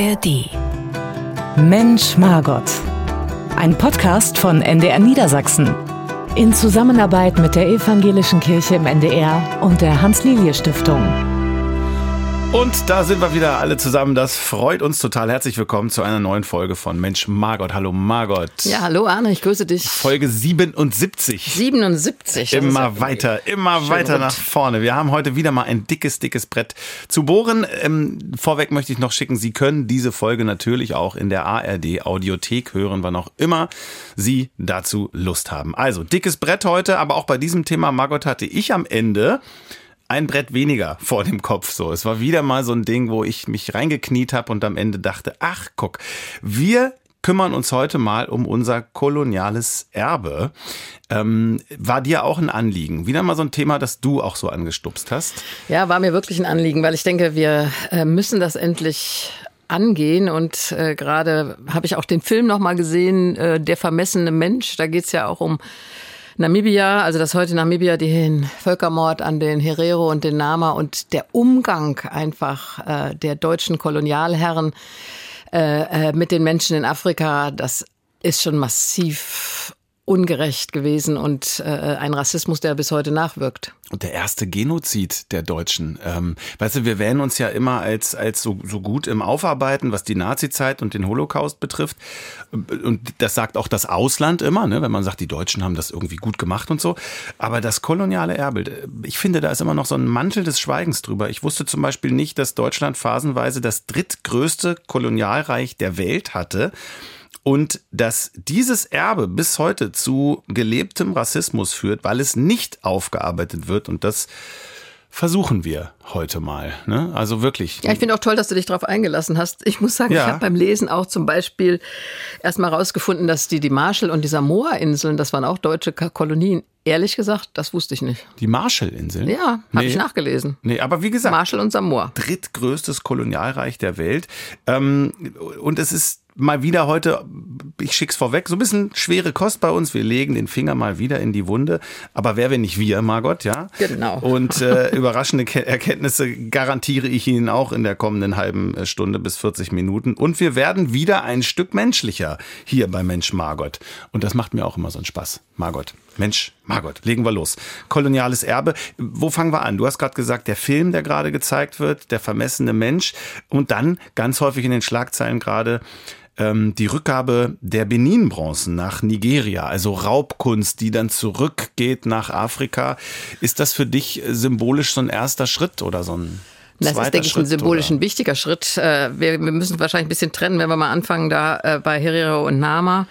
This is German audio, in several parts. ARD. Mensch Margot. Ein Podcast von NDR Niedersachsen. In Zusammenarbeit mit der Evangelischen Kirche im NDR und der Hans-Lilje-Stiftung. Und da sind wir wieder alle zusammen. Das freut uns total. Herzlich willkommen zu einer neuen Folge von Mensch Margot. Hallo Margot. Ja, hallo Arne, ich grüße dich. Folge 77. 77. Immer weiter, immer weiter nach vorne. Wir haben heute wieder mal ein dickes, dickes Brett zu bohren. Vorweg möchte ich noch schicken, Sie können diese Folge natürlich auch in der ARD Audiothek hören, wann auch immer Sie dazu Lust haben. Also, dickes Brett heute, aber auch bei diesem Thema, Margot, hatte ich am Ende ein Brett weniger vor dem Kopf. So, es war wieder mal so ein Ding, wo ich mich reingekniet habe und am Ende dachte, ach guck, wir kümmern uns heute mal um unser koloniales Erbe. War dir auch ein Anliegen? Wieder mal so ein Thema, das du auch so angestupst hast. Ja, war mir wirklich ein Anliegen, weil ich denke, wir müssen das endlich angehen. Und gerade habe ich auch den Film nochmal gesehen, Der vermessene Mensch. Da geht es ja auch um Namibia, also das heute Namibia, den Völkermord an den Herero und den Nama und der Umgang einfach der deutschen Kolonialherren mit den Menschen in Afrika, das ist schon massiv ungerecht gewesen und ein Rassismus, der bis heute nachwirkt. Und der erste Genozid der Deutschen. Weißt du, wir wählen uns ja immer als so gut im Aufarbeiten, was die Nazizeit und den Holocaust betrifft. Und das sagt auch das Ausland immer, ne? Wenn man sagt, die Deutschen haben das irgendwie gut gemacht und so. Aber das koloniale Erbe, ich finde, da ist immer noch so ein Mantel des Schweigens drüber. Ich wusste zum Beispiel nicht, dass Deutschland phasenweise das drittgrößte Kolonialreich der Welt hatte. Und dass dieses Erbe bis heute zu gelebtem Rassismus führt, weil es nicht aufgearbeitet wird. Und das versuchen wir heute mal. Ne? Also wirklich. Ja, ich finde auch toll, dass du dich darauf eingelassen hast. Ich muss sagen, ja. Ich habe beim Lesen auch zum Beispiel erst mal rausgefunden, dass die Marshall- und die Samoa-Inseln, das waren auch deutsche Kolonien. Ehrlich gesagt, das wusste ich nicht. Die Marshall-Inseln? Ja, habe ich nachgelesen. Nee, aber wie gesagt, Marshall und Samoa. Drittgrößtes Kolonialreich der Welt. Und es ist mal wieder heute, ich schick's vorweg, so ein bisschen schwere Kost bei uns. Wir legen den Finger mal wieder in die Wunde. Aber wer, wenn nicht wir, Margot, ja? Genau. Und überraschende Erkenntnisse garantiere ich Ihnen auch in der kommenden halben Stunde bis 40 Minuten. Und wir werden wieder ein Stück menschlicher hier bei Mensch Margot. Und das macht mir auch immer so einen Spaß. Margot, Mensch Margot, legen wir los. Koloniales Erbe. Wo fangen wir an? Du hast gerade gesagt, der Film, der gerade gezeigt wird, Der vermessene Mensch. Und dann ganz häufig in den Schlagzeilen gerade die Rückgabe der Benin-Bronzen nach Nigeria, also Raubkunst, die dann zurückgeht nach Afrika. Ist das für dich symbolisch so ein erster Schritt oder so ein zweiter Schritt? Das ist, denke ich, ein symbolisch ein wichtiger Schritt. Wir müssen wahrscheinlich ein bisschen trennen, wenn wir mal anfangen da bei Herero und Nama.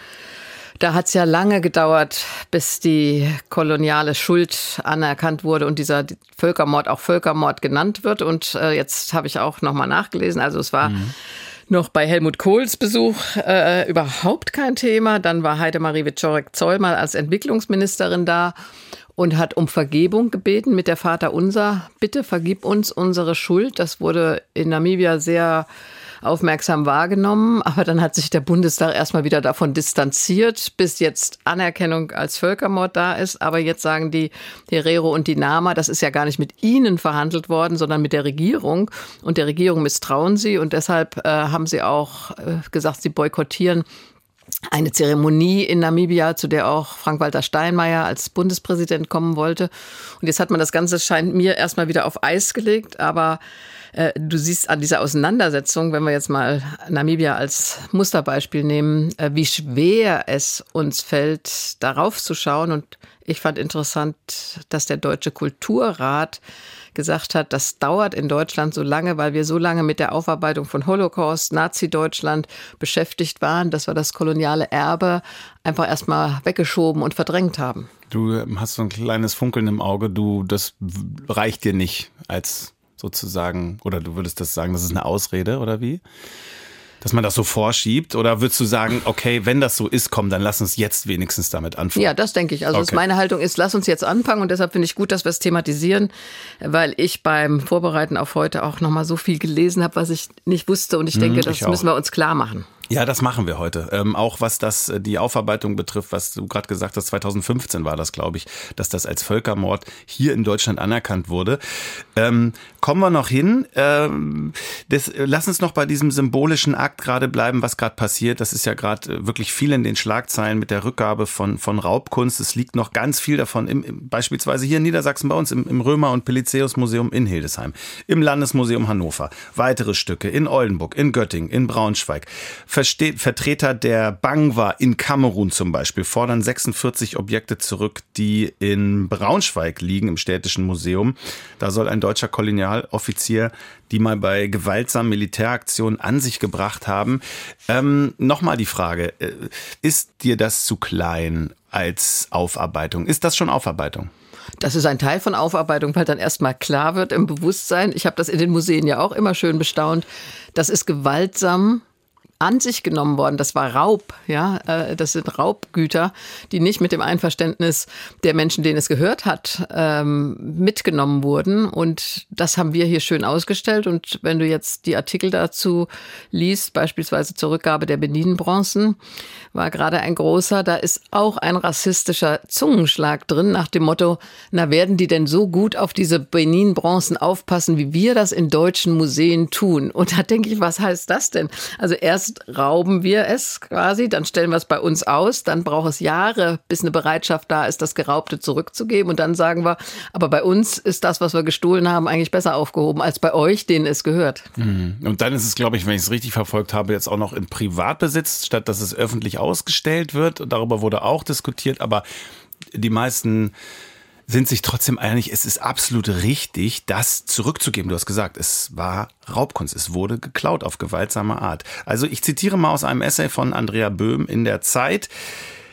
Da hat es ja lange gedauert, bis die koloniale Schuld anerkannt wurde und dieser Völkermord auch Völkermord genannt wird. Und jetzt habe ich auch nochmal nachgelesen, also es war noch bei Helmut Kohls Besuch überhaupt kein Thema. Dann war Heidemarie Wischorek-Zoll mal als Entwicklungsministerin da und hat um Vergebung gebeten mit der Vaterunser. Bitte vergib uns unsere Schuld. Das wurde in Namibia sehr aufmerksam wahrgenommen. Aber dann hat sich der Bundestag erstmal wieder davon distanziert, bis jetzt Anerkennung als Völkermord da ist. Aber jetzt sagen die Herero und die Nama, das ist ja gar nicht mit ihnen verhandelt worden, sondern mit der Regierung. Und der Regierung misstrauen sie. Und deshalb haben sie auch gesagt, sie boykottieren eine Zeremonie in Namibia, zu der auch Frank-Walter Steinmeier als Bundespräsident kommen wollte. Und jetzt hat man das Ganze, scheint mir, erstmal wieder auf Eis gelegt. Aber du siehst an dieser Auseinandersetzung, wenn wir jetzt mal Namibia als Musterbeispiel nehmen, wie schwer es uns fällt, darauf zu schauen. Und ich fand interessant, dass der Deutsche Kulturrat gesagt hat, das dauert in Deutschland so lange, weil wir so lange mit der Aufarbeitung von Holocaust, Nazi-Deutschland beschäftigt waren, dass wir das koloniale Erbe einfach erstmal weggeschoben und verdrängt haben. Du hast so ein kleines Funkeln im Auge, das reicht dir nicht als sozusagen, oder du würdest das sagen, das ist eine Ausrede oder wie? Dass man das so vorschiebt? Oder würdest du sagen, okay, wenn das so ist, komm, dann lass uns jetzt wenigstens damit anfangen? Ja, das denke ich. Also okay. Meine Haltung ist, lass uns jetzt anfangen. Und deshalb finde ich gut, dass wir es thematisieren, weil ich beim Vorbereiten auf heute auch nochmal so viel gelesen habe, was ich nicht wusste. Und ich denke, das müssen wir uns klar machen. Ja, das machen wir heute. Auch was die Aufarbeitung betrifft, was du gerade gesagt hast, 2015 war das, glaube ich, dass das als Völkermord hier in Deutschland anerkannt wurde. Kommen wir noch hin. Lass uns noch bei diesem symbolischen Akt gerade bleiben, was gerade passiert. Das ist ja gerade wirklich viel in den Schlagzeilen mit der Rückgabe von Raubkunst. Es liegt noch ganz viel davon, beispielsweise hier in Niedersachsen bei uns, im Römer- und Pelizaeus-Museum in Hildesheim, im Landesmuseum Hannover, weitere Stücke in Oldenburg, in Göttingen, in Braunschweig. Vertreter der Bangwa in Kamerun zum Beispiel fordern 46 Objekte zurück, die in Braunschweig liegen, im Städtischen Museum. Da soll ein deutscher Kolonialoffizier die mal bei gewaltsamen Militäraktionen an sich gebracht haben. Nochmal die Frage, ist dir das zu klein als Aufarbeitung? Ist das schon Aufarbeitung? Das ist ein Teil von Aufarbeitung, weil dann erstmal klar wird im Bewusstsein. Ich habe das in den Museen ja auch immer schön bestaunt. Das ist gewaltsam an sich genommen worden. Das war Raub. Ja? Das sind Raubgüter, die nicht mit dem Einverständnis der Menschen, denen es gehört hat, mitgenommen wurden. Und das haben wir hier schön ausgestellt. Und wenn du jetzt die Artikel dazu liest, beispielsweise zur Rückgabe der Benin-Bronzen, war gerade ein großer, da ist auch ein rassistischer Zungenschlag drin nach dem Motto, na werden die denn so gut auf diese Benin-Bronzen aufpassen, wie wir das in deutschen Museen tun? Und da denke ich, was heißt das denn? Also erst rauben wir es quasi, dann stellen wir es bei uns aus, dann braucht es Jahre, bis eine Bereitschaft da ist, das Geraubte zurückzugeben und dann sagen wir, aber bei uns ist das, was wir gestohlen haben, eigentlich besser aufgehoben als bei euch, denen es gehört. Und dann ist es, glaube ich, wenn ich es richtig verfolgt habe, jetzt auch noch in Privatbesitz, statt dass es öffentlich ausgestellt wird. Und darüber wurde auch diskutiert, aber die meisten sind sich trotzdem einig, es ist absolut richtig, das zurückzugeben. Du hast gesagt, es war Raubkunst, es wurde geklaut auf gewaltsame Art. Also ich zitiere mal aus einem Essay von Andrea Böhm in der Zeit.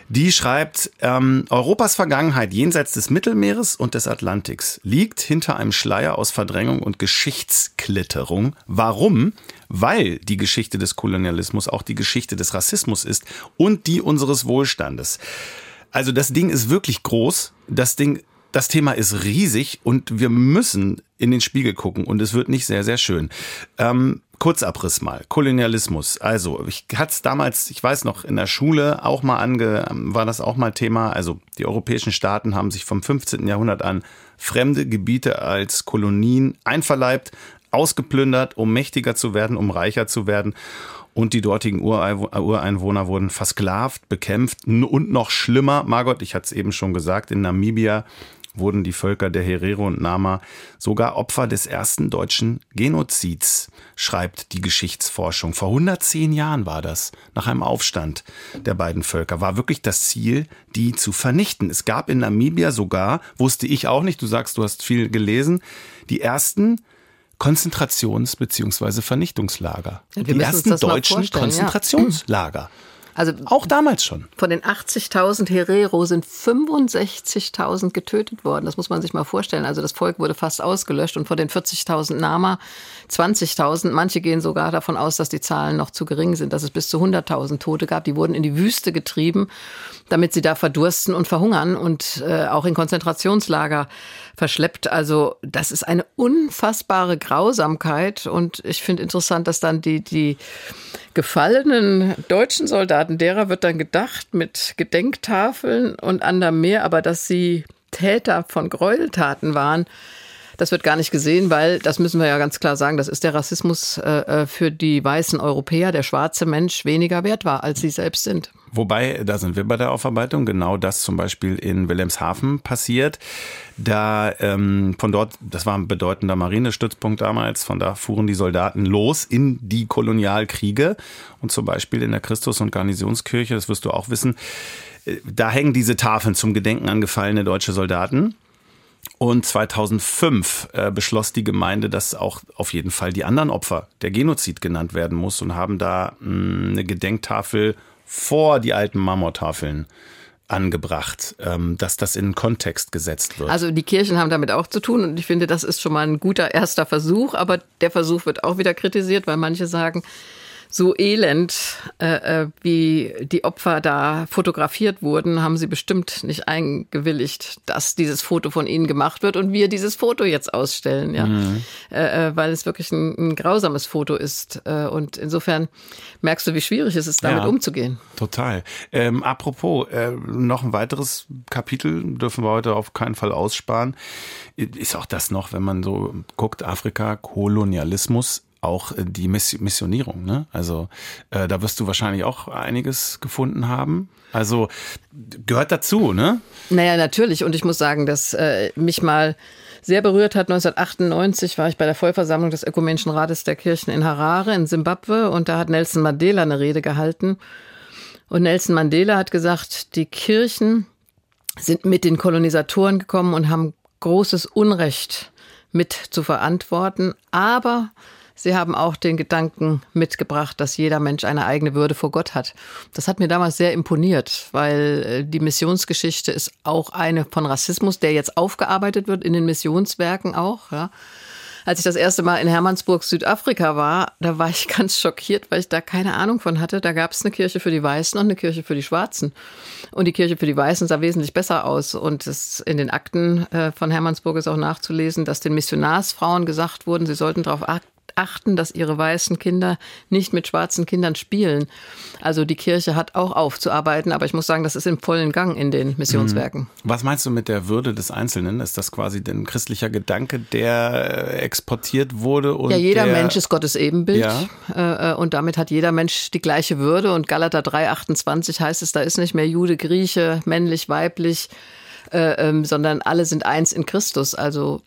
Die schreibt, Europas Vergangenheit jenseits des Mittelmeeres und des Atlantiks liegt hinter einem Schleier aus Verdrängung und Geschichtsklitterung. Warum? Weil die Geschichte des Kolonialismus auch die Geschichte des Rassismus ist und die unseres Wohlstandes. Also das Ding ist wirklich groß, das Thema ist riesig und wir müssen in den Spiegel gucken und es wird nicht sehr, sehr schön. Kurzabriss mal, Kolonialismus. Also ich hatte es damals, ich weiß noch, in der Schule auch mal war das auch mal Thema. Also die europäischen Staaten haben sich vom 15. Jahrhundert an fremde Gebiete als Kolonien einverleibt, ausgeplündert, um mächtiger zu werden, um reicher zu werden. Und die dortigen Ureinwohner wurden versklavt, bekämpft und noch schlimmer. Margot, ich hatte es eben schon gesagt, in Namibia wurden die Völker der Herero und Nama sogar Opfer des ersten deutschen Genozids, schreibt die Geschichtsforschung. Vor 110 Jahren war das, nach einem Aufstand der beiden Völker, war wirklich das Ziel, die zu vernichten. Es gab in Namibia sogar, wusste ich auch nicht, du sagst, du hast viel gelesen, die ersten Konzentrations- bzw. Vernichtungslager. Die ersten deutschen Konzentrationslager. Also auch damals schon. Von den 80.000 Herero sind 65.000 getötet worden. Das muss man sich mal vorstellen. Also das Volk wurde fast ausgelöscht. Und von den 40.000 Nama 20.000. Manche gehen sogar davon aus, dass die Zahlen noch zu gering sind, dass es bis zu 100.000 Tote gab. Die wurden in die Wüste getrieben, damit sie da verdursten und verhungern und auch in Konzentrationslager verschleppt. Also das ist eine unfassbare Grausamkeit. Und ich finde interessant, dass dann die gefallenen deutschen Soldaten, derer wird dann gedacht mit Gedenktafeln und anderem mehr, aber dass sie Täter von Gräueltaten waren, das wird gar nicht gesehen, weil, das müssen wir ja ganz klar sagen, das ist der Rassismus für die weißen Europäer, der schwarze Mensch weniger wert war, als sie selbst sind. Wobei, da sind wir bei der Aufarbeitung, genau das zum Beispiel in Wilhelmshaven passiert. Da von dort, das war ein bedeutender Marinestützpunkt damals, von da fuhren die Soldaten los in die Kolonialkriege. Und zum Beispiel in der Christus- und Garnisonskirche, das wirst du auch wissen, da hängen diese Tafeln zum Gedenken an gefallene deutsche Soldaten. Und 2005 beschloss die Gemeinde, dass auch auf jeden Fall die anderen Opfer der Genozid genannt werden muss und haben da eine Gedenktafel vor die alten Marmortafeln angebracht, dass das in den Kontext gesetzt wird. Also die Kirchen haben damit auch zu tun und ich finde, das ist schon mal ein guter erster Versuch, aber der Versuch wird auch wieder kritisiert, weil manche sagen, so elend, wie die Opfer da fotografiert wurden, haben sie bestimmt nicht eingewilligt, dass dieses Foto von ihnen gemacht wird und wir dieses Foto jetzt ausstellen, ja, weil es wirklich ein grausames Foto ist. Und insofern merkst du, wie schwierig es ist, damit umzugehen. Total. Apropos, noch ein weiteres Kapitel dürfen wir heute auf keinen Fall aussparen. Ist auch das noch, wenn man so guckt, Afrika, Kolonialismus, auch die Missionierung, ne? Also da wirst du wahrscheinlich auch einiges gefunden haben. Also gehört dazu, ne? Naja, natürlich. Und ich muss sagen, dass mich mal sehr berührt hat, 1998 war ich bei der Vollversammlung des Ökumenischen Rates der Kirchen in Harare in Simbabwe und da hat Nelson Mandela eine Rede gehalten. Und Nelson Mandela hat gesagt, die Kirchen sind mit den Kolonisatoren gekommen und haben großes Unrecht mit zu verantworten, aber sie haben auch den Gedanken mitgebracht, dass jeder Mensch eine eigene Würde vor Gott hat. Das hat mir damals sehr imponiert, weil die Missionsgeschichte ist auch eine von Rassismus, der jetzt aufgearbeitet wird, in den Missionswerken auch. Ja. Als ich das erste Mal in Hermannsburg, Südafrika war, da war ich ganz schockiert, weil ich da keine Ahnung von hatte. Da gab es eine Kirche für die Weißen und eine Kirche für die Schwarzen. Und die Kirche für die Weißen sah wesentlich besser aus. Und es in den Akten von Hermannsburg ist auch nachzulesen, dass den Missionarsfrauen gesagt wurden, sie sollten darauf achten, dass ihre weißen Kinder nicht mit schwarzen Kindern spielen. Also die Kirche hat auch aufzuarbeiten, aber ich muss sagen, das ist im vollen Gang in den Missionswerken. Was meinst du mit der Würde des Einzelnen? Ist das quasi ein christlicher Gedanke, der exportiert wurde? Und ja, jeder Mensch ist Gottes Ebenbild, ja, und damit hat jeder Mensch die gleiche Würde und Galater 3,28 heißt es, da ist nicht mehr Jude, Grieche, männlich, weiblich, sondern alle sind eins in Christus, also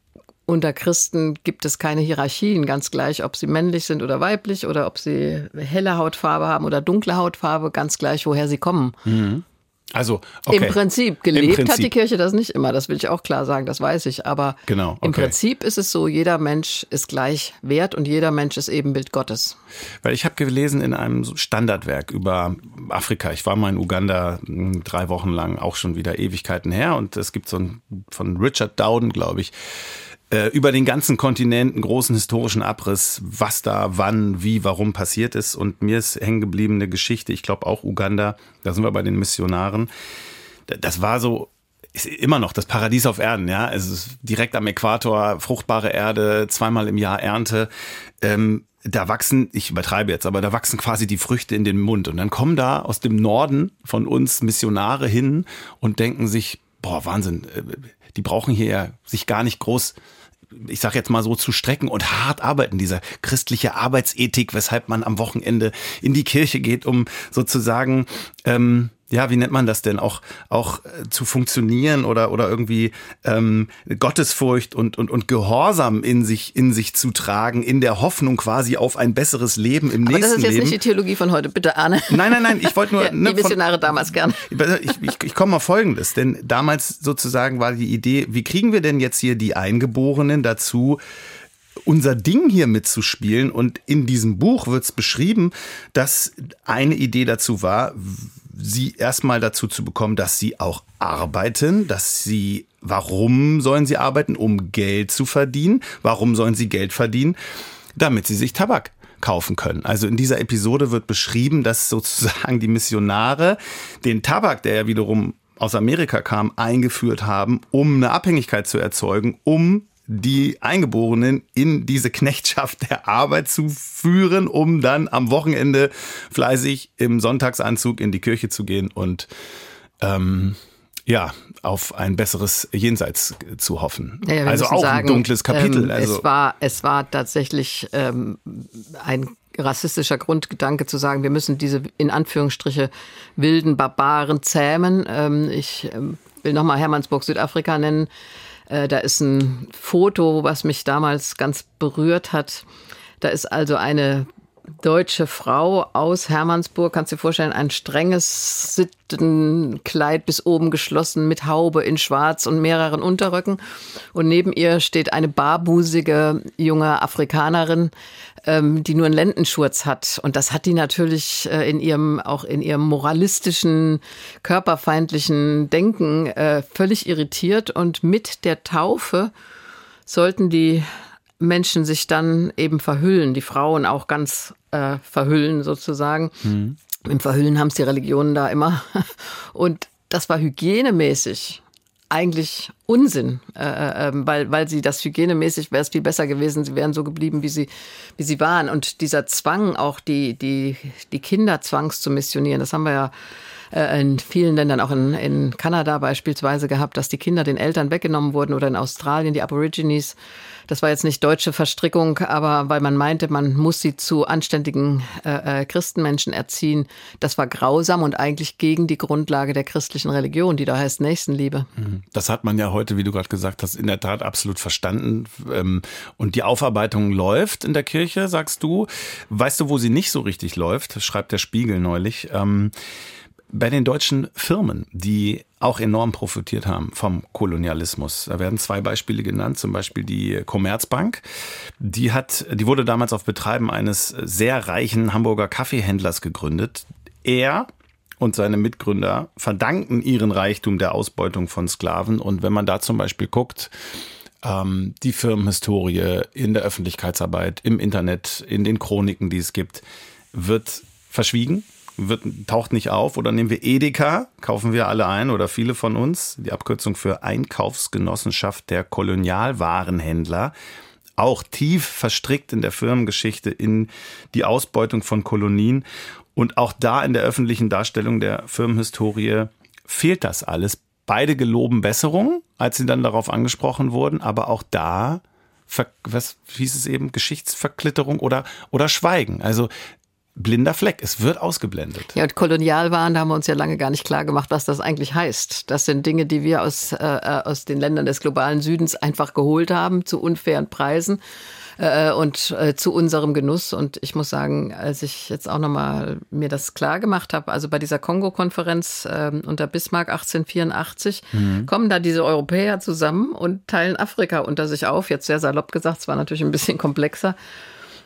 unter Christen gibt es keine Hierarchien, ganz gleich, ob sie männlich sind oder weiblich oder ob sie helle Hautfarbe haben oder dunkle Hautfarbe, ganz gleich, woher sie kommen. Mhm. Also, okay. Im Prinzip, hat die Kirche das nicht immer, das will ich auch klar sagen, das weiß ich, aber genau, okay. Im Prinzip ist es so, jeder Mensch ist gleich wert und jeder Mensch ist Ebenbild Gottes. Weil ich habe gelesen in einem Standardwerk über Afrika, ich war mal in Uganda 3 Wochen lang, auch schon wieder Ewigkeiten her und es gibt so ein, von Richard Dowden, glaube ich, über den ganzen Kontinent einen großen historischen Abriss, was da, wann, wie, warum passiert ist. Und mir ist hängen geblieben eine Geschichte, ich glaube auch Uganda, da sind wir bei den Missionaren. Das war so, ist immer noch das Paradies auf Erden, ja. Es ist direkt am Äquator, fruchtbare Erde, 2-mal im Jahr Ernte. Da wachsen, ich übertreibe jetzt, aber da wachsen quasi die Früchte in den Mund. Und dann kommen da aus dem Norden von uns Missionare hin und denken sich, boah, Wahnsinn, die brauchen hier ja sich gar nicht groß, ich sag jetzt mal so, zu strecken und hart arbeiten, dieser christliche Arbeitsethik, weshalb man am Wochenende in die Kirche geht, um sozusagen, ja, wie nennt man das denn, auch zu funktionieren oder irgendwie Gottesfurcht und Gehorsam in sich zu tragen, in der Hoffnung quasi auf ein besseres Leben im nächsten Leben. Aber das ist jetzt nicht die Theologie von heute, bitte Arne. Nein, ich wollte nur... ja, die Missionare damals gerne. Ich komme auf Folgendes, denn damals sozusagen war die Idee, wie kriegen wir denn jetzt hier die Eingeborenen dazu, unser Ding hier mitzuspielen? Und in diesem Buch wird es beschrieben, dass eine Idee dazu war, sie erstmal dazu zu bekommen, dass sie auch arbeiten, dass sie, warum sollen sie arbeiten? Um Geld zu verdienen. Warum sollen sie Geld verdienen? Damit sie sich Tabak kaufen können. Also in dieser Episode wird beschrieben, dass sozusagen die Missionare den Tabak, der ja wiederum aus Amerika kam, eingeführt haben, um eine Abhängigkeit zu erzeugen, um die Eingeborenen in diese Knechtschaft der Arbeit zu führen, um dann am Wochenende fleißig im Sonntagsanzug in die Kirche zu gehen und ja, auf ein besseres Jenseits zu hoffen. Ja, also auch sagen, ein dunkles Kapitel. Also es war tatsächlich ein rassistischer Grundgedanke zu sagen, wir müssen diese in Anführungsstriche wilden Barbaren zähmen. Ich will nochmal Hermannsburg, Südafrika nennen. Da ist ein Foto, was mich damals ganz berührt hat. Da ist also eine deutsche Frau aus Hermannsburg, kannst du dir vorstellen, ein strenges Sittenkleid bis oben geschlossen mit Haube in Schwarz und mehreren Unterröcken. Und neben ihr steht eine barbusige junge Afrikanerin, die nur einen Lendenschurz hat. Und das hat die natürlich in ihrem moralistischen, körperfeindlichen Denken völlig irritiert. Und mit der Taufe sollten die Menschen sich dann eben verhüllen, die Frauen auch ganz verhüllen sozusagen. Mhm. Im Verhüllen haben es die Religionen da immer. Und das war hygienemäßig eigentlich Unsinn, weil sie das hygienemäßig, wäre es viel besser gewesen, sie wären so geblieben, wie sie waren. Und dieser Zwang, auch die Kinder zwangs zu missionieren, das haben wir ja in vielen Ländern, auch in Kanada beispielsweise gehabt, dass die Kinder den Eltern weggenommen wurden, oder in Australien die Aborigines. Das war jetzt nicht deutsche Verstrickung, aber weil man meinte, man muss sie zu anständigen Christenmenschen erziehen. Das war grausam und eigentlich gegen die Grundlage der christlichen Religion, die da heißt Nächstenliebe. Das hat man ja heute, wie du gerade gesagt hast, in der Tat absolut verstanden. Und die Aufarbeitung läuft in der Kirche, sagst du. Weißt du, wo sie nicht so richtig läuft? Schreibt der Spiegel neulich. Bei den deutschen Firmen, die auch enorm profitiert haben vom Kolonialismus. Da werden zwei Beispiele genannt, zum Beispiel die Commerzbank. Die wurde damals auf Betreiben eines sehr reichen Hamburger Kaffeehändlers gegründet. Er und seine Mitgründer verdanken ihren Reichtum der Ausbeutung von Sklaven. Und wenn man da zum Beispiel guckt, die Firmenhistorie in der Öffentlichkeitsarbeit, im Internet, in den Chroniken, die es gibt, wird verschwiegen. Taucht nicht auf. Oder nehmen wir Edeka, kaufen wir alle ein oder viele von uns. Die Abkürzung für Einkaufsgenossenschaft der Kolonialwarenhändler. Auch tief verstrickt in der Firmengeschichte, in die Ausbeutung von Kolonien. Und auch da in der öffentlichen Darstellung der Firmenhistorie fehlt das alles. Beide geloben Besserung, als sie dann darauf angesprochen wurden. Aber auch da, was hieß es eben, Geschichtsverklitterung oder Schweigen. Also blinder Fleck, es wird ausgeblendet. Ja, und Kolonialwaren, da haben wir uns ja lange gar nicht klar gemacht, was das eigentlich heißt. Das sind Dinge, die wir aus den Ländern des globalen Südens einfach geholt haben, zu unfairen Preisen und zu unserem Genuss. Und ich muss sagen, als ich jetzt auch nochmal mir das klar gemacht habe, also bei dieser Kongo-Konferenz unter Bismarck 1884, kommen da diese Europäer zusammen und teilen Afrika unter sich auf. Jetzt sehr salopp gesagt, es war natürlich ein bisschen komplexer.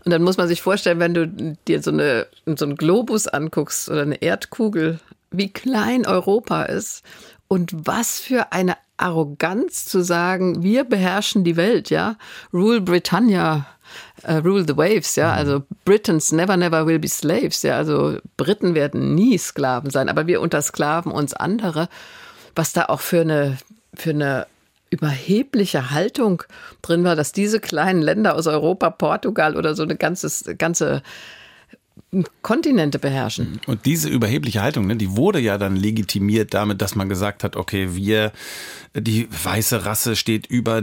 Und dann muss man sich vorstellen, wenn du dir so einen Globus anguckst oder eine Erdkugel, wie klein Europa ist und was für eine Arroganz zu sagen, wir beherrschen die Welt, ja. Rule Britannia, rule the waves, ja. Also Britons never will be slaves, ja. Also Briten werden nie Sklaven sein, aber wir untersklaven uns andere. Was da auch für eine überhebliche Haltung drin war, dass diese kleinen Länder aus Europa, Portugal oder so eine ganze Kontinente beherrschen. Und diese überhebliche Haltung, ne, die wurde ja dann legitimiert damit, dass man gesagt hat, okay, die weiße Rasse steht über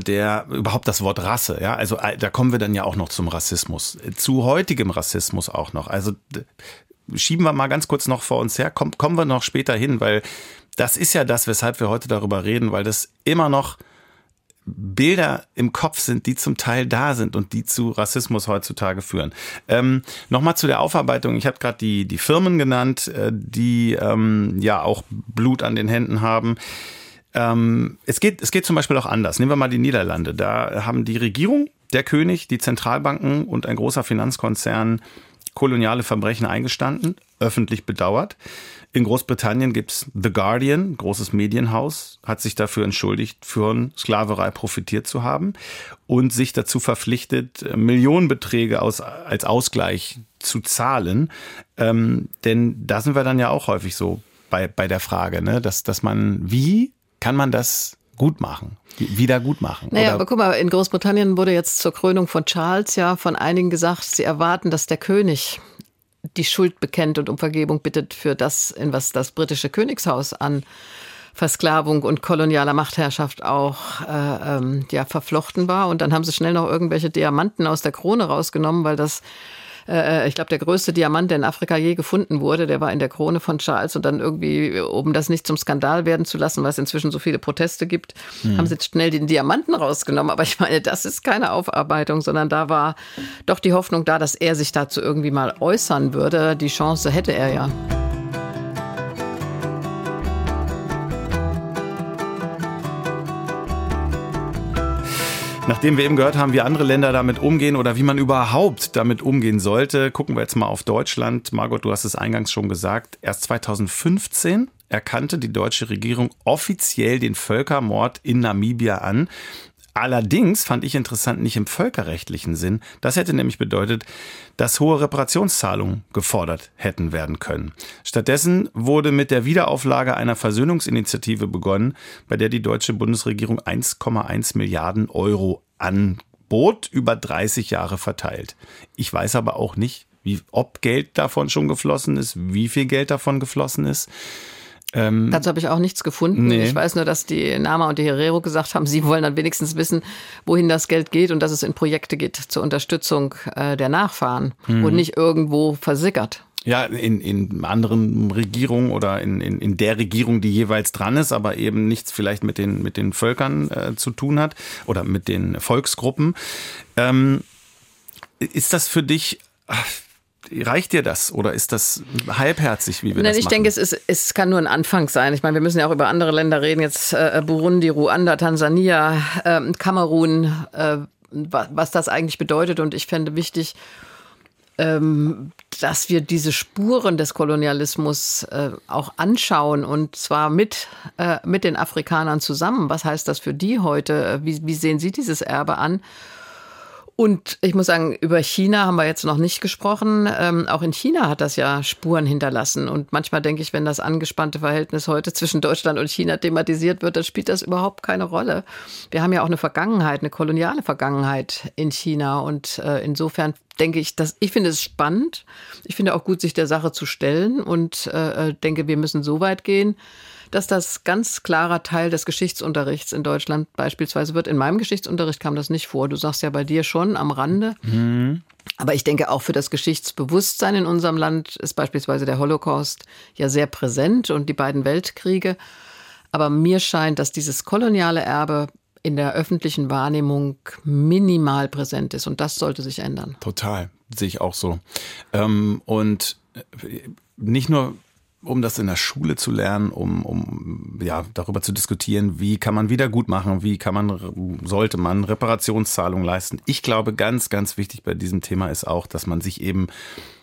überhaupt das Wort Rasse, ja, also da kommen wir dann ja auch noch zum Rassismus, zu heutigem Rassismus auch noch, also schieben wir mal ganz kurz noch vor uns her, kommen wir noch später hin, weil das ist ja das, weshalb wir heute darüber reden, weil das immer noch Bilder im Kopf sind, die zum Teil da sind und die zu Rassismus heutzutage führen. Nochmal zu der Aufarbeitung. Ich habe gerade die Firmen genannt, die ja auch Blut an den Händen haben. Es geht zum Beispiel auch anders. Nehmen wir mal die Niederlande. Da haben die Regierung, der König, die Zentralbanken und ein großer Finanzkonzern koloniale Verbrechen eingestanden, öffentlich bedauert. In Großbritannien gibt's The Guardian, großes Medienhaus, hat sich dafür entschuldigt, von Sklaverei profitiert zu haben und sich dazu verpflichtet, Millionenbeträge als Ausgleich zu zahlen. Denn da sind wir dann ja auch häufig so bei der Frage, ne? dass man, wie kann man das wieder gut machen. Naja, aber guck mal, in Großbritannien wurde jetzt zur Krönung von Charles ja von einigen gesagt, sie erwarten, dass der König die Schuld bekennt und um Vergebung bittet für das, in was das britische Königshaus an Versklavung und kolonialer Machtherrschaft auch verflochten war. Und dann haben sie schnell noch irgendwelche Diamanten aus der Krone rausgenommen, weil das, ich glaube, der größte Diamant, der in Afrika je gefunden wurde, der war in der Krone von Charles. Und dann irgendwie, um das nicht zum Skandal werden zu lassen, weil es inzwischen so viele Proteste gibt, haben sie jetzt schnell den Diamanten rausgenommen. Aber ich meine, das ist keine Aufarbeitung, sondern da war doch die Hoffnung da, dass er sich dazu irgendwie mal äußern würde. Die Chance hätte er ja. Nachdem wir eben gehört haben, wie andere Länder damit umgehen oder wie man überhaupt damit umgehen sollte, gucken wir jetzt mal auf Deutschland. Margot, du hast es eingangs schon gesagt, erst 2015 erkannte die deutsche Regierung offiziell den Völkermord in Namibia an. Allerdings fand ich interessant, nicht im völkerrechtlichen Sinn. Das hätte nämlich bedeutet, dass hohe Reparationszahlungen gefordert hätten werden können. Stattdessen wurde mit der Wiederauflage einer Versöhnungsinitiative begonnen, bei der die deutsche Bundesregierung 1,1 Milliarden Euro anbot, über 30 Jahre verteilt. Ich weiß aber auch nicht, ob Geld davon schon geflossen ist, wie viel Geld davon geflossen ist. Dazu habe ich auch nichts gefunden. Nee. Ich weiß nur, dass die Nama und die Herero gesagt haben, sie wollen dann wenigstens wissen, wohin das Geld geht und dass es in Projekte geht zur Unterstützung der Nachfahren und nicht irgendwo versickert. Ja, in anderen Regierungen oder in der Regierung, die jeweils dran ist, aber eben nichts vielleicht mit den Völkern zu tun hat oder mit den Volksgruppen. Ist das für dich... Reicht dir das oder ist das halbherzig, wie wir das machen? Ich denke, es kann nur ein Anfang sein. Ich meine, wir müssen ja auch über andere Länder reden. Jetzt Burundi, Ruanda, Tansania, Kamerun, was das eigentlich bedeutet. Und ich fände wichtig, dass wir diese Spuren des Kolonialismus auch anschauen und zwar mit den Afrikanern zusammen. Was heißt das für die heute? Wie sehen sie dieses Erbe an? Und ich muss sagen, über China haben wir jetzt noch nicht gesprochen. Auch in China hat das ja Spuren hinterlassen. Und manchmal denke ich, wenn das angespannte Verhältnis heute zwischen Deutschland und China thematisiert wird, dann spielt das überhaupt keine Rolle. Wir haben ja auch eine Vergangenheit, eine koloniale Vergangenheit in China. Und insofern denke ich, ich finde es spannend. Ich finde auch gut, sich der Sache zu stellen und denke, wir müssen so weit gehen, dass das ganz klarer Teil des Geschichtsunterrichts in Deutschland beispielsweise wird. In meinem Geschichtsunterricht kam das nicht vor. Du sagst ja bei dir schon am Rande. Mhm. Aber ich denke, auch für das Geschichtsbewusstsein in unserem Land ist beispielsweise der Holocaust ja sehr präsent und die beiden Weltkriege. Aber mir scheint, dass dieses koloniale Erbe in der öffentlichen Wahrnehmung minimal präsent ist. Und das sollte sich ändern. Total, sehe ich auch so. Und nicht nur... um das in der Schule zu lernen, um darüber zu diskutieren, wie kann man wiedergutmachen, sollte man Reparationszahlungen leisten. Ich glaube, ganz, ganz wichtig bei diesem Thema ist auch, dass man sich eben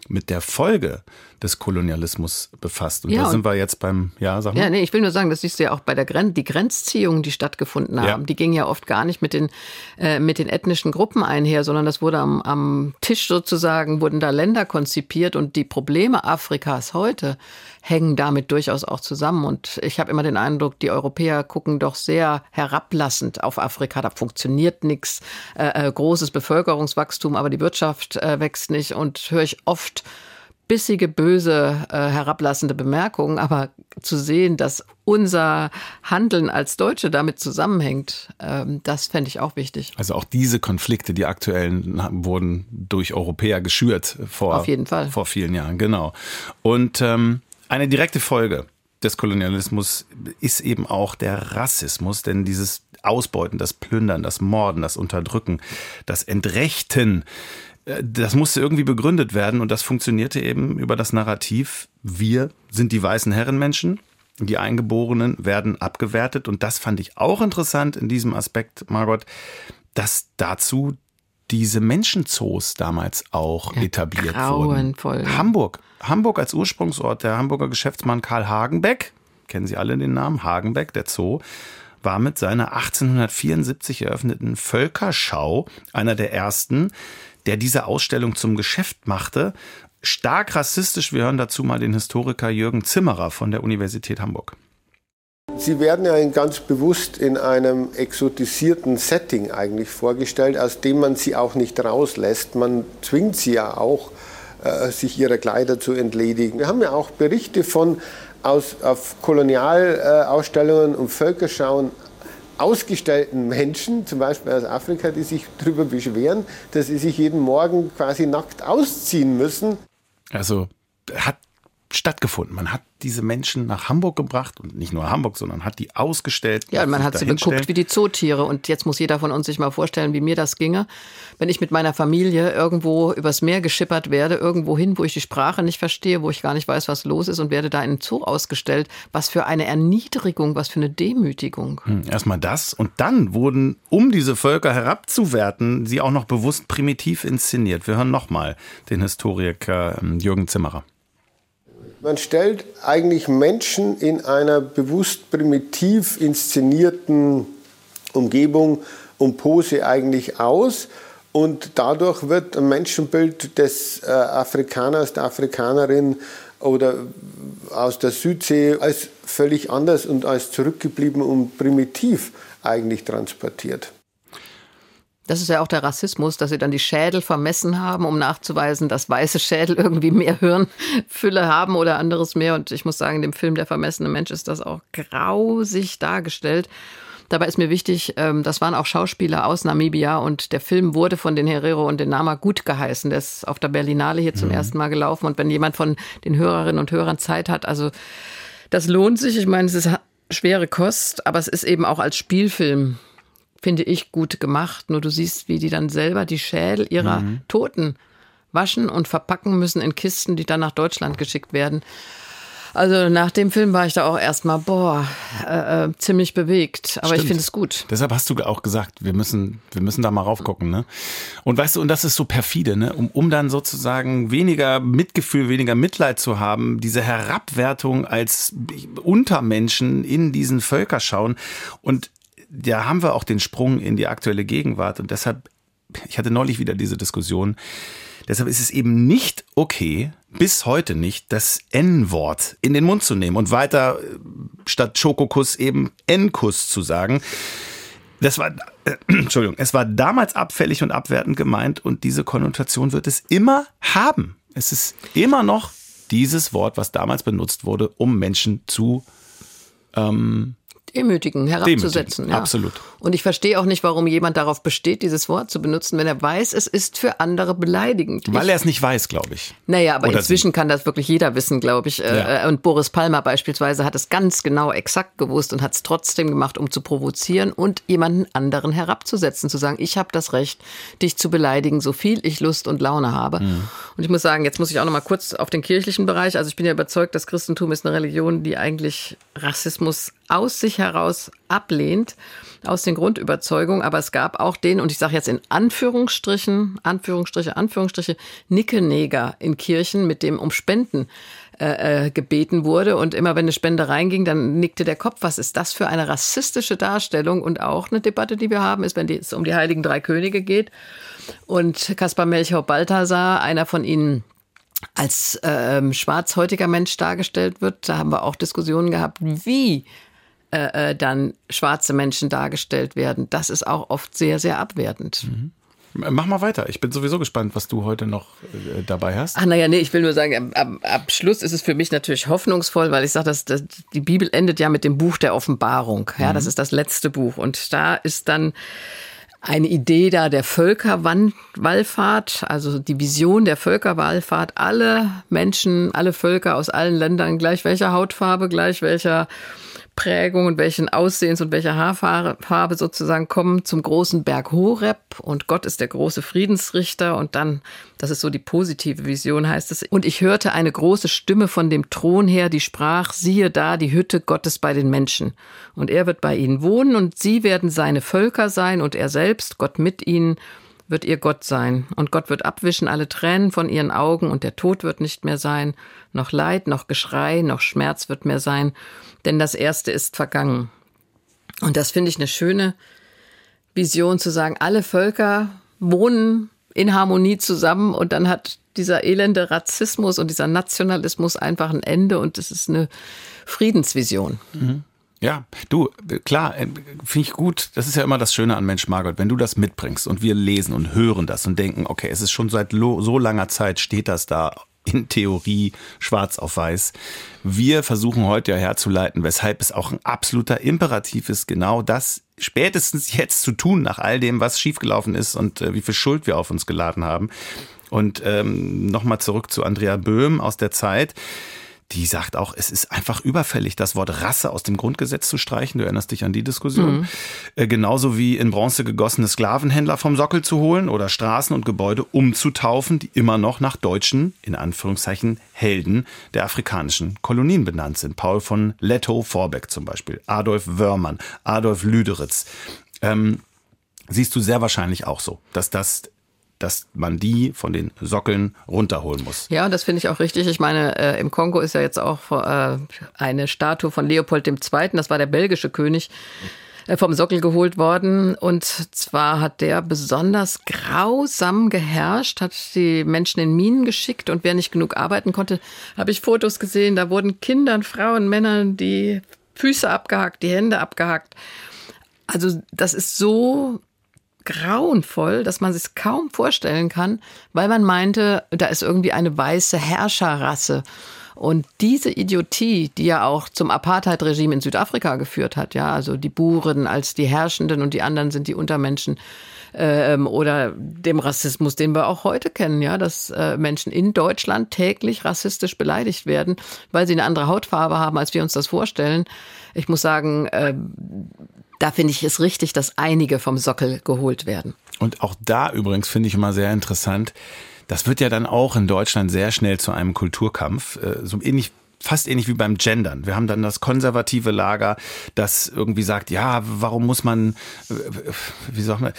mit der Folge des Kolonialismus befasst. Und ja, da sind wir jetzt sag mal. Ja, nee, ich will nur sagen, das siehst du ja auch bei der Grenzziehungen, die stattgefunden haben. Ja. Die gingen ja oft gar nicht mit den ethnischen Gruppen einher, sondern das wurde am Tisch sozusagen, wurden da Länder konzipiert und die Probleme Afrikas heute hängen damit durchaus auch zusammen. Und ich habe immer den Eindruck, die Europäer gucken doch sehr herablassend auf Afrika. Da funktioniert nichts, großes Bevölkerungswachstum, aber die Wirtschaft wächst nicht und höre ich oft bissige, böse, herablassende Bemerkungen, aber zu sehen, dass unser Handeln als Deutsche damit zusammenhängt, das fände ich auch wichtig. Also auch diese Konflikte, die aktuellen, wurden durch Europäer geschürt vor vielen Jahren, genau. Und eine direkte Folge des Kolonialismus ist eben auch der Rassismus, denn dieses Ausbeuten, das Plündern, das Morden, das Unterdrücken, das Entrechten, das musste irgendwie begründet werden und das funktionierte eben über das Narrativ, wir sind die weißen Herrenmenschen, die Eingeborenen werden abgewertet. Und das fand ich auch interessant in diesem Aspekt, Margot, dass dazu diese Menschenzoos damals auch etabliert wurden. Hamburg als Ursprungsort, der Hamburger Geschäftsmann Karl Hagenbeck, kennen Sie alle den Namen, Hagenbeck, der Zoo, war mit seiner 1874 eröffneten Völkerschau einer der ersten, der diese Ausstellung zum Geschäft machte. Stark rassistisch, wir hören dazu mal den Historiker Jürgen Zimmerer von der Universität Hamburg. Sie werden ja ganz bewusst in einem exotisierten Setting eigentlich vorgestellt, aus dem man sie auch nicht rauslässt. Man zwingt sie ja auch, sich ihrer Kleider zu entledigen. Wir haben ja auch Berichte auf Kolonialausstellungen und Völkerschauen ausgestellten Menschen, zum Beispiel aus Afrika, die sich darüber beschweren, dass sie sich jeden Morgen quasi nackt ausziehen müssen. Also hat stattgefunden. Man hat diese Menschen nach Hamburg gebracht und nicht nur Hamburg, sondern hat die ausgestellt. Ja, man hat sie beguckt wie die Zootiere und jetzt muss jeder von uns sich mal vorstellen, wie mir das ginge, wenn ich mit meiner Familie irgendwo übers Meer geschippert werde, irgendwo hin, wo ich die Sprache nicht verstehe, wo ich gar nicht weiß, was los ist und werde da in den Zoo ausgestellt. Was für eine Erniedrigung, was für eine Demütigung. Erstmal das und dann wurden, um diese Völker herabzuwerten, sie auch noch bewusst primitiv inszeniert. Wir hören nochmal den Historiker Jürgen Zimmerer. Man stellt eigentlich Menschen in einer bewusst primitiv inszenierten Umgebung und Pose eigentlich aus. Und dadurch wird ein Menschenbild des Afrikaners, der Afrikanerin oder aus der Südsee als völlig anders und als zurückgeblieben und primitiv eigentlich transportiert. Das ist ja auch der Rassismus, dass sie dann die Schädel vermessen haben, um nachzuweisen, dass weiße Schädel irgendwie mehr Hirnfülle haben oder anderes mehr. Und ich muss sagen, in dem Film Der vermessene Mensch ist das auch grausig dargestellt. Dabei ist mir wichtig, das waren auch Schauspieler aus Namibia und der Film wurde von den Herero und den Nama gut geheißen. Der ist auf der Berlinale hier zum ersten Mal gelaufen und wenn jemand von den Hörerinnen und Hörern Zeit hat, also das lohnt sich. Ich meine, es ist schwere Kost, aber es ist eben auch als Spielfilm, finde ich, gut gemacht. Nur du siehst, wie die dann selber die Schädel ihrer Toten waschen und verpacken müssen in Kisten, die dann nach Deutschland geschickt werden. Also nach dem Film war ich da auch erstmal, ziemlich bewegt. Aber stimmt. Ich finde es gut. Deshalb hast du auch gesagt, wir müssen da mal raufgucken. Ne? Und weißt du, und das ist so perfide, ne? um dann sozusagen weniger Mitgefühl, weniger Mitleid zu haben, diese Herabwertung als Untermenschen in diesen Völkerschauen. Und da haben wir auch den Sprung in die aktuelle Gegenwart. Und deshalb, ich hatte neulich wieder diese Diskussion, deshalb ist es eben nicht okay, bis heute nicht, das N-Wort in den Mund zu nehmen und weiter statt Schokokuss eben N-Kuss zu sagen. Das war, es war damals abfällig und abwertend gemeint und diese Konnotation wird es immer haben. Es ist immer noch dieses Wort, was damals benutzt wurde, um Menschen zu demütigen, herabzusetzen. Ja. Absolut. Und ich verstehe auch nicht, warum jemand darauf besteht, dieses Wort zu benutzen, wenn er weiß, es ist für andere beleidigend. Weil er es nicht weiß, glaube ich. Naja, aber inzwischen kann das wirklich jeder wissen, glaube ich. Ja. Und Boris Palmer beispielsweise hat es ganz genau exakt gewusst und hat es trotzdem gemacht, um zu provozieren und jemanden anderen herabzusetzen. Zu sagen, ich habe das Recht, dich zu beleidigen, so viel ich Lust und Laune habe. Mhm. Und ich muss sagen, jetzt muss ich auch noch mal kurz auf den kirchlichen Bereich. Also ich bin ja überzeugt, das Christentum ist eine Religion, die eigentlich Rassismus aus sich heraus ablehnt, aus den Grundüberzeugungen. Aber es gab auch den, und ich sage jetzt in Anführungsstriche, Nicke-Neger in Kirchen, mit dem um Spenden gebeten wurde. Und immer wenn eine Spende reinging, dann nickte der Kopf. Was ist das für eine rassistische Darstellung? Und auch eine Debatte, die wir haben, ist, wenn es um die Heiligen Drei Könige geht. Und Kaspar Melchior Balthasar, einer von ihnen, als schwarzhäutiger Mensch dargestellt wird. Da haben wir auch Diskussionen gehabt, wie dann schwarze Menschen dargestellt werden. Das ist auch oft sehr, sehr abwertend. Mhm. Mach mal weiter. Ich bin sowieso gespannt, was du heute noch dabei hast. Ich will nur sagen, am Schluss ist es für mich natürlich hoffnungsvoll, weil ich sage, dass die Bibel endet ja mit dem Buch der Offenbarung. Ja, das ist das letzte Buch. Und da ist dann eine Idee da der Völkerwallfahrt, also die Vision der Völkerwallfahrt. Alle Menschen, alle Völker aus allen Ländern, gleich welcher Hautfarbe, gleich welcher Prägung und welchen Aussehens und welcher Haarfarbe sozusagen, kommen zum großen Berg Horeb und Gott ist der große Friedensrichter und dann, das ist so die positive Vision, heißt es. Und ich hörte eine große Stimme von dem Thron her, die sprach, siehe da die Hütte Gottes bei den Menschen und er wird bei ihnen wohnen und sie werden seine Völker sein und er selbst, Gott mit ihnen, wird ihr Gott sein. Und Gott wird abwischen alle Tränen von ihren Augen und der Tod wird nicht mehr sein, noch Leid, noch Geschrei, noch Schmerz wird mehr sein, denn das Erste ist vergangen. Und das finde ich eine schöne Vision, zu sagen, alle Völker wohnen in Harmonie zusammen und dann hat dieser elende Rassismus und dieser Nationalismus einfach ein Ende und es ist eine Friedensvision. Mhm. Ja, du, klar, finde ich gut. Das ist ja immer das Schöne an Mensch, Margot, wenn du das mitbringst und wir lesen und hören das und denken, okay, es ist schon seit so langer Zeit steht das da in Theorie schwarz auf weiß. Wir versuchen heute ja herzuleiten, weshalb es auch ein absoluter Imperativ ist, genau das spätestens jetzt zu tun, nach all dem, was schiefgelaufen ist und wie viel Schuld wir auf uns geladen haben. Und nochmal zurück zu Andrea Böhm aus der Zeit. Die sagt auch, es ist einfach überfällig, das Wort Rasse aus dem Grundgesetz zu streichen. Du erinnerst dich an die Diskussion. Mhm. Genauso wie in Bronze gegossene Sklavenhändler vom Sockel zu holen oder Straßen und Gebäude umzutaufen, die immer noch nach deutschen, in Anführungszeichen, Helden der afrikanischen Kolonien benannt sind. Paul von Lettow-Vorbeck zum Beispiel, Adolf Wörmann, Adolf Lüderitz. Siehst du sehr wahrscheinlich auch so, dass man die von den Sockeln runterholen muss. Ja, das finde ich auch richtig. Ich meine, im Kongo ist ja jetzt auch eine Statue von Leopold II., das war der belgische König, vom Sockel geholt worden. Und zwar hat der besonders grausam geherrscht, hat die Menschen in Minen geschickt und wer nicht genug arbeiten konnte, habe ich Fotos gesehen, da wurden Kindern, Frauen, Männern die Füße abgehackt, die Hände abgehackt. Also das ist so grauenvoll, dass man sich kaum vorstellen kann, weil man meinte, da ist irgendwie eine weiße Herrscherrasse. Und diese Idiotie, die ja auch zum Apartheid-Regime in Südafrika geführt hat, ja, also die Buren als die Herrschenden und die anderen sind die Untermenschen, oder dem Rassismus, den wir auch heute kennen, ja, dass Menschen in Deutschland täglich rassistisch beleidigt werden, weil sie eine andere Hautfarbe haben, als wir uns das vorstellen. Ich muss sagen, da finde ich es richtig, dass einige vom Sockel geholt werden. Und auch da übrigens finde ich immer sehr interessant, das wird ja dann auch in Deutschland sehr schnell zu einem Kulturkampf, so ähnlich, fast ähnlich wie beim Gendern. Wir haben dann das konservative Lager, das irgendwie sagt, ja, warum muss man, wie sagt man,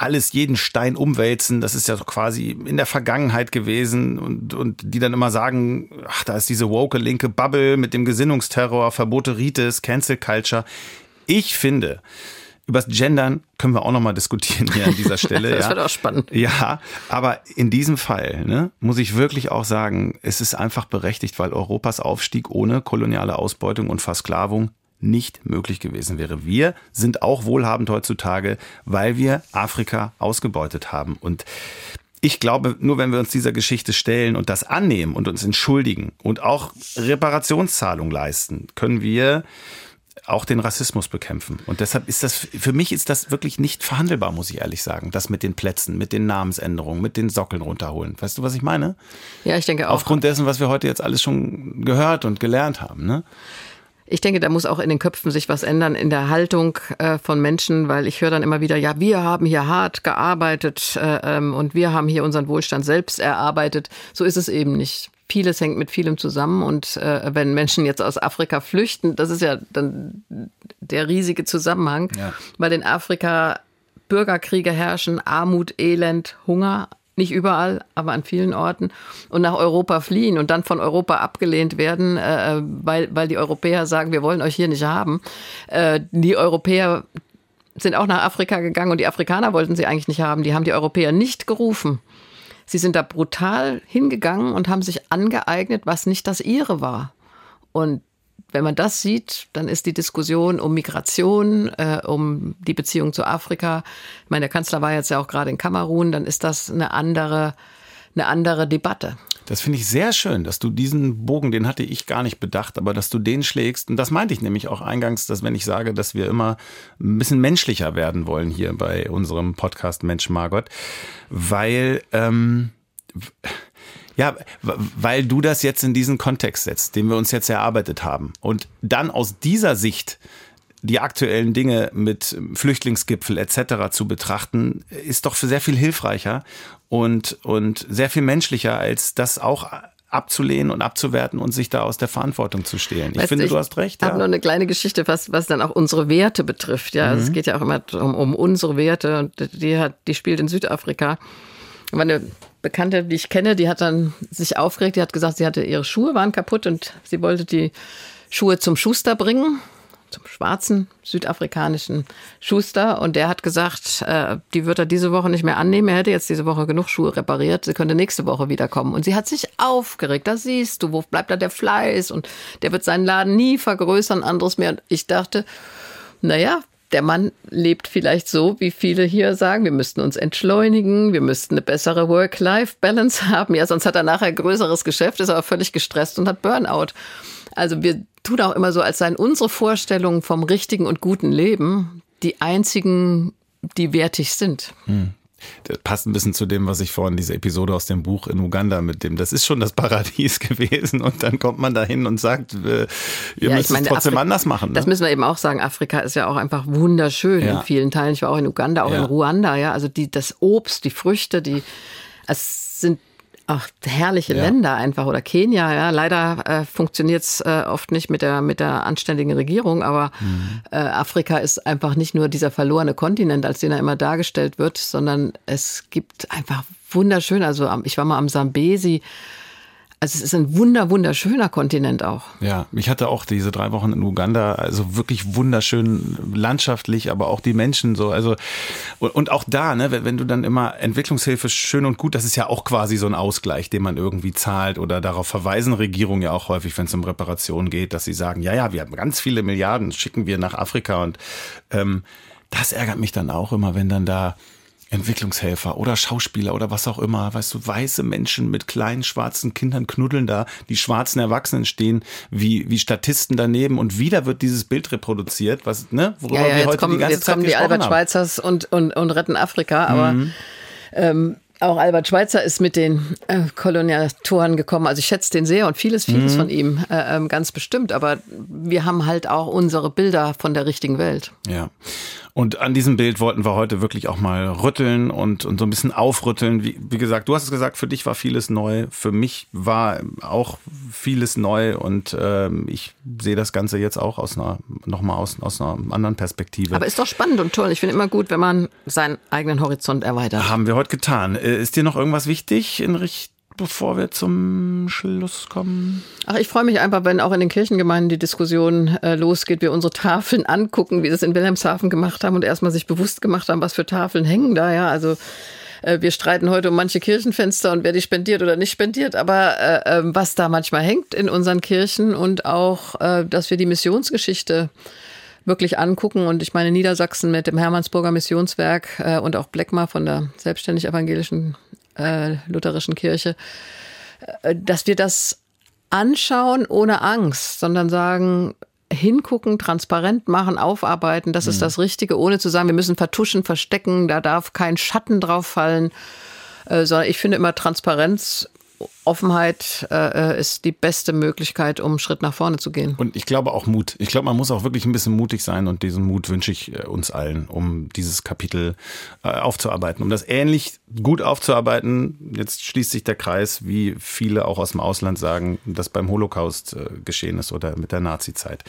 alles, jeden Stein umwälzen, das ist ja so quasi in der Vergangenheit gewesen und die dann immer sagen, ach, da ist diese woke linke Bubble mit dem Gesinnungsterror, Verboteritis, Cancel Culture. Ich finde, übers Gendern können wir auch nochmal diskutieren hier an dieser Stelle. Das wird auch spannend. Ja, aber in diesem Fall, ne, muss ich wirklich auch sagen, es ist einfach berechtigt, weil Europas Aufstieg ohne koloniale Ausbeutung und Versklavung nicht möglich gewesen wäre. Wir sind auch wohlhabend heutzutage, weil wir Afrika ausgebeutet haben. Und ich glaube, nur wenn wir uns dieser Geschichte stellen und das annehmen und uns entschuldigen und auch Reparationszahlungen leisten, können wir auch den Rassismus bekämpfen. Und deshalb ist das, für mich ist das wirklich nicht verhandelbar, muss ich ehrlich sagen. Das mit den Plätzen, mit den Namensänderungen, mit den Sockeln runterholen. Weißt du, was ich meine? Ja, ich denke auch. Aufgrund dessen, was wir heute jetzt alles schon gehört und gelernt haben, ne? Ich denke, da muss auch in den Köpfen sich was ändern, in der Haltung von Menschen, weil ich höre dann immer wieder, ja, wir haben hier hart gearbeitet und wir haben hier unseren Wohlstand selbst erarbeitet. So ist es eben nicht. Vieles hängt mit vielem zusammen und wenn Menschen jetzt aus Afrika flüchten, das ist ja dann der riesige Zusammenhang, ja, weil in Afrika Bürgerkriege herrschen, Armut, Elend, Hunger, nicht überall, aber an vielen Orten und nach Europa fliehen und dann von Europa abgelehnt werden, weil die Europäer sagen, wir wollen euch hier nicht haben. Die Europäer sind auch nach Afrika gegangen und die Afrikaner wollten sie eigentlich nicht haben, die haben die Europäer nicht gerufen. Sie sind da brutal hingegangen und haben sich angeeignet, was nicht das ihre war. Und wenn man das sieht, dann ist die Diskussion um Migration, um die Beziehung zu Afrika, ich meine, der Kanzler war jetzt ja auch gerade in Kamerun, dann ist das eine andere Debatte. Das finde ich sehr schön, dass du diesen Bogen, den hatte ich gar nicht bedacht, aber dass du den schlägst. Und das meinte ich nämlich auch eingangs, dass wenn ich sage, dass wir immer ein bisschen menschlicher werden wollen hier bei unserem Podcast Mensch Margot, weil ja, weil du das jetzt in diesen Kontext setzt, den wir uns jetzt erarbeitet haben. Und dann aus dieser Sicht die aktuellen Dinge mit Flüchtlingsgipfel etc. zu betrachten, ist doch sehr viel hilfreicher und sehr viel menschlicher, als das auch abzulehnen und abzuwerten und sich da aus der Verantwortung zu stehlen. Ich finde, du hast recht. Ich habe noch eine kleine Geschichte, was dann auch unsere Werte betrifft. Ja, mhm. Es geht ja auch immer um unsere Werte und die spielt in Südafrika. Meine Bekannte, die ich kenne, die hat dann sich aufgeregt, die hat gesagt, ihre Schuhe waren kaputt und sie wollte die Schuhe zum Schuster bringen. Zum schwarzen südafrikanischen Schuster. Und der hat gesagt, die wird er diese Woche nicht mehr annehmen. Er hätte jetzt diese Woche genug Schuhe repariert. Sie könnte nächste Woche wiederkommen. Und sie hat sich aufgeregt. Da siehst du, wo bleibt da der Fleiß? Und der wird seinen Laden nie vergrößern, anderes mehr. Und ich dachte, naja, der Mann lebt vielleicht so, wie viele hier sagen, wir müssten uns entschleunigen, wir müssten eine bessere Work-Life-Balance haben. Ja, sonst hat er nachher ein größeres Geschäft, ist aber völlig gestresst und hat Burnout. Also wir tun auch immer so, als seien unsere Vorstellungen vom richtigen und guten Leben die einzigen, die wertig sind. Hm. Das passt ein bisschen zu dem, was ich vorhin, diese Episode aus dem Buch in Uganda mit dem, das ist schon das Paradies gewesen und dann kommt man da hin und sagt, müsst es trotzdem anders machen. Ne? Das müssen wir eben auch sagen, Afrika ist ja auch einfach wunderschön in vielen Teilen. Ich war auch in Uganda, auch in Ruanda, ja, also das Obst, die Früchte, es sind auch herrliche Länder einfach, oder Kenia, ja. Leider funktioniert es oft nicht mit der anständigen Regierung, aber Afrika ist einfach nicht nur dieser verlorene Kontinent, als den er immer dargestellt wird, sondern es gibt einfach wunderschön, also ich war mal am Sambesi, Also es ist ein wunderschöner Kontinent auch. Ja, ich hatte auch diese 3 Wochen in Uganda, also wirklich wunderschön landschaftlich, aber auch die Menschen so. Also und auch da, ne, wenn du dann immer Entwicklungshilfe schön und gut, das ist ja auch quasi so ein Ausgleich, den man irgendwie zahlt, oder darauf verweisen Regierungen ja auch häufig, wenn es um Reparationen geht, dass sie sagen, ja, wir haben ganz viele Milliarden, schicken wir nach Afrika, und das ärgert mich dann auch immer, wenn dann da Entwicklungshelfer oder Schauspieler oder was auch immer, weißt du, weiße Menschen mit kleinen schwarzen Kindern knuddeln da, die schwarzen Erwachsenen stehen wie Statisten daneben, und wieder wird dieses Bild reproduziert, was, ne, worüber wir heute die ganze Zeit gesprochen haben. Jetzt kommen die Albert Schweitzers und retten Afrika, aber auch Albert Schweitzer ist mit den Koloniatoren gekommen. Also ich schätze den sehr und vieles von ihm ganz bestimmt. Aber wir haben halt auch unsere Bilder von der richtigen Welt. Ja, und an diesem Bild wollten wir heute wirklich auch mal rütteln und so ein bisschen aufrütteln. Wie gesagt, du hast es gesagt, für dich war vieles neu. Für mich war auch vieles neu. Und ich sehe das Ganze jetzt auch aus einer anderen Perspektive. Aber ist doch spannend und toll. Ich finde immer gut, wenn man seinen eigenen Horizont erweitert. Haben wir heute getan. Ist dir noch irgendwas wichtig, bevor wir zum Schluss kommen? Ach, ich freue mich einfach, wenn auch in den Kirchengemeinden die Diskussion losgeht, wir unsere Tafeln angucken, wie das in Wilhelmshaven gemacht haben und erstmal sich bewusst gemacht haben, was für Tafeln hängen da, ja, also wir streiten heute um manche Kirchenfenster und wer die spendiert oder nicht spendiert, aber was da manchmal hängt in unseren Kirchen, und auch, dass wir die Missionsgeschichte wirklich angucken. Und ich meine, Niedersachsen mit dem Hermannsburger Missionswerk und auch Bleckmar von der selbstständig evangelischen lutherischen Kirche, dass wir das anschauen ohne Angst, sondern sagen, hingucken, transparent machen, aufarbeiten, das ist das Richtige, ohne zu sagen, wir müssen vertuschen, verstecken, da darf kein Schatten drauf fallen, sondern ich finde immer, Transparenz, Offenheit ist die beste Möglichkeit, um einen Schritt nach vorne zu gehen. Und ich glaube auch Mut. Ich glaube, man muss auch wirklich ein bisschen mutig sein, und diesen Mut wünsche ich uns allen, um dieses Kapitel aufzuarbeiten, um das ähnlich gut aufzuarbeiten. Jetzt schließt sich der Kreis, wie viele auch aus dem Ausland sagen, dass beim Holocaust geschehen ist oder mit der Nazi-Zeit.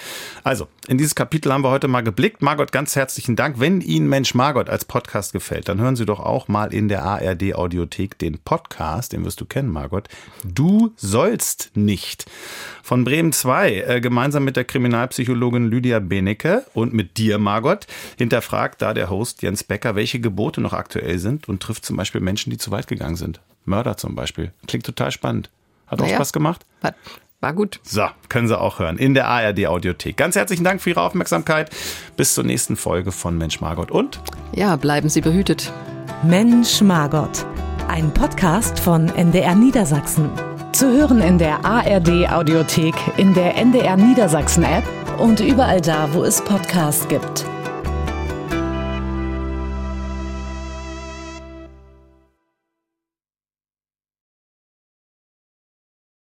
Also, in dieses Kapitel haben wir heute mal geblickt. Margot, ganz herzlichen Dank. Wenn Ihnen Mensch Margot als Podcast gefällt, dann hören Sie doch auch mal in der ARD Audiothek den Podcast, den wirst du kennen, Margot. Du sollst nicht. Von Bremen 2, gemeinsam mit der Kriminalpsychologin Lydia Benecke und mit dir, Margot, hinterfragt da der Host Jens Becker, welche Gebote noch aktuell sind, und trifft zum Beispiel Menschen, die zu weit gegangen sind. Mörder zum Beispiel. Klingt total spannend. Hat auch Spaß gemacht? War gut. So, können Sie auch hören in der ARD Audiothek. Ganz herzlichen Dank für Ihre Aufmerksamkeit. Bis zur nächsten Folge von Mensch Margot und... Ja, bleiben Sie behütet. Mensch Margot. Ein Podcast von NDR Niedersachsen. Zu hören in der ARD Audiothek, in der NDR Niedersachsen App und überall da, wo es Podcasts gibt.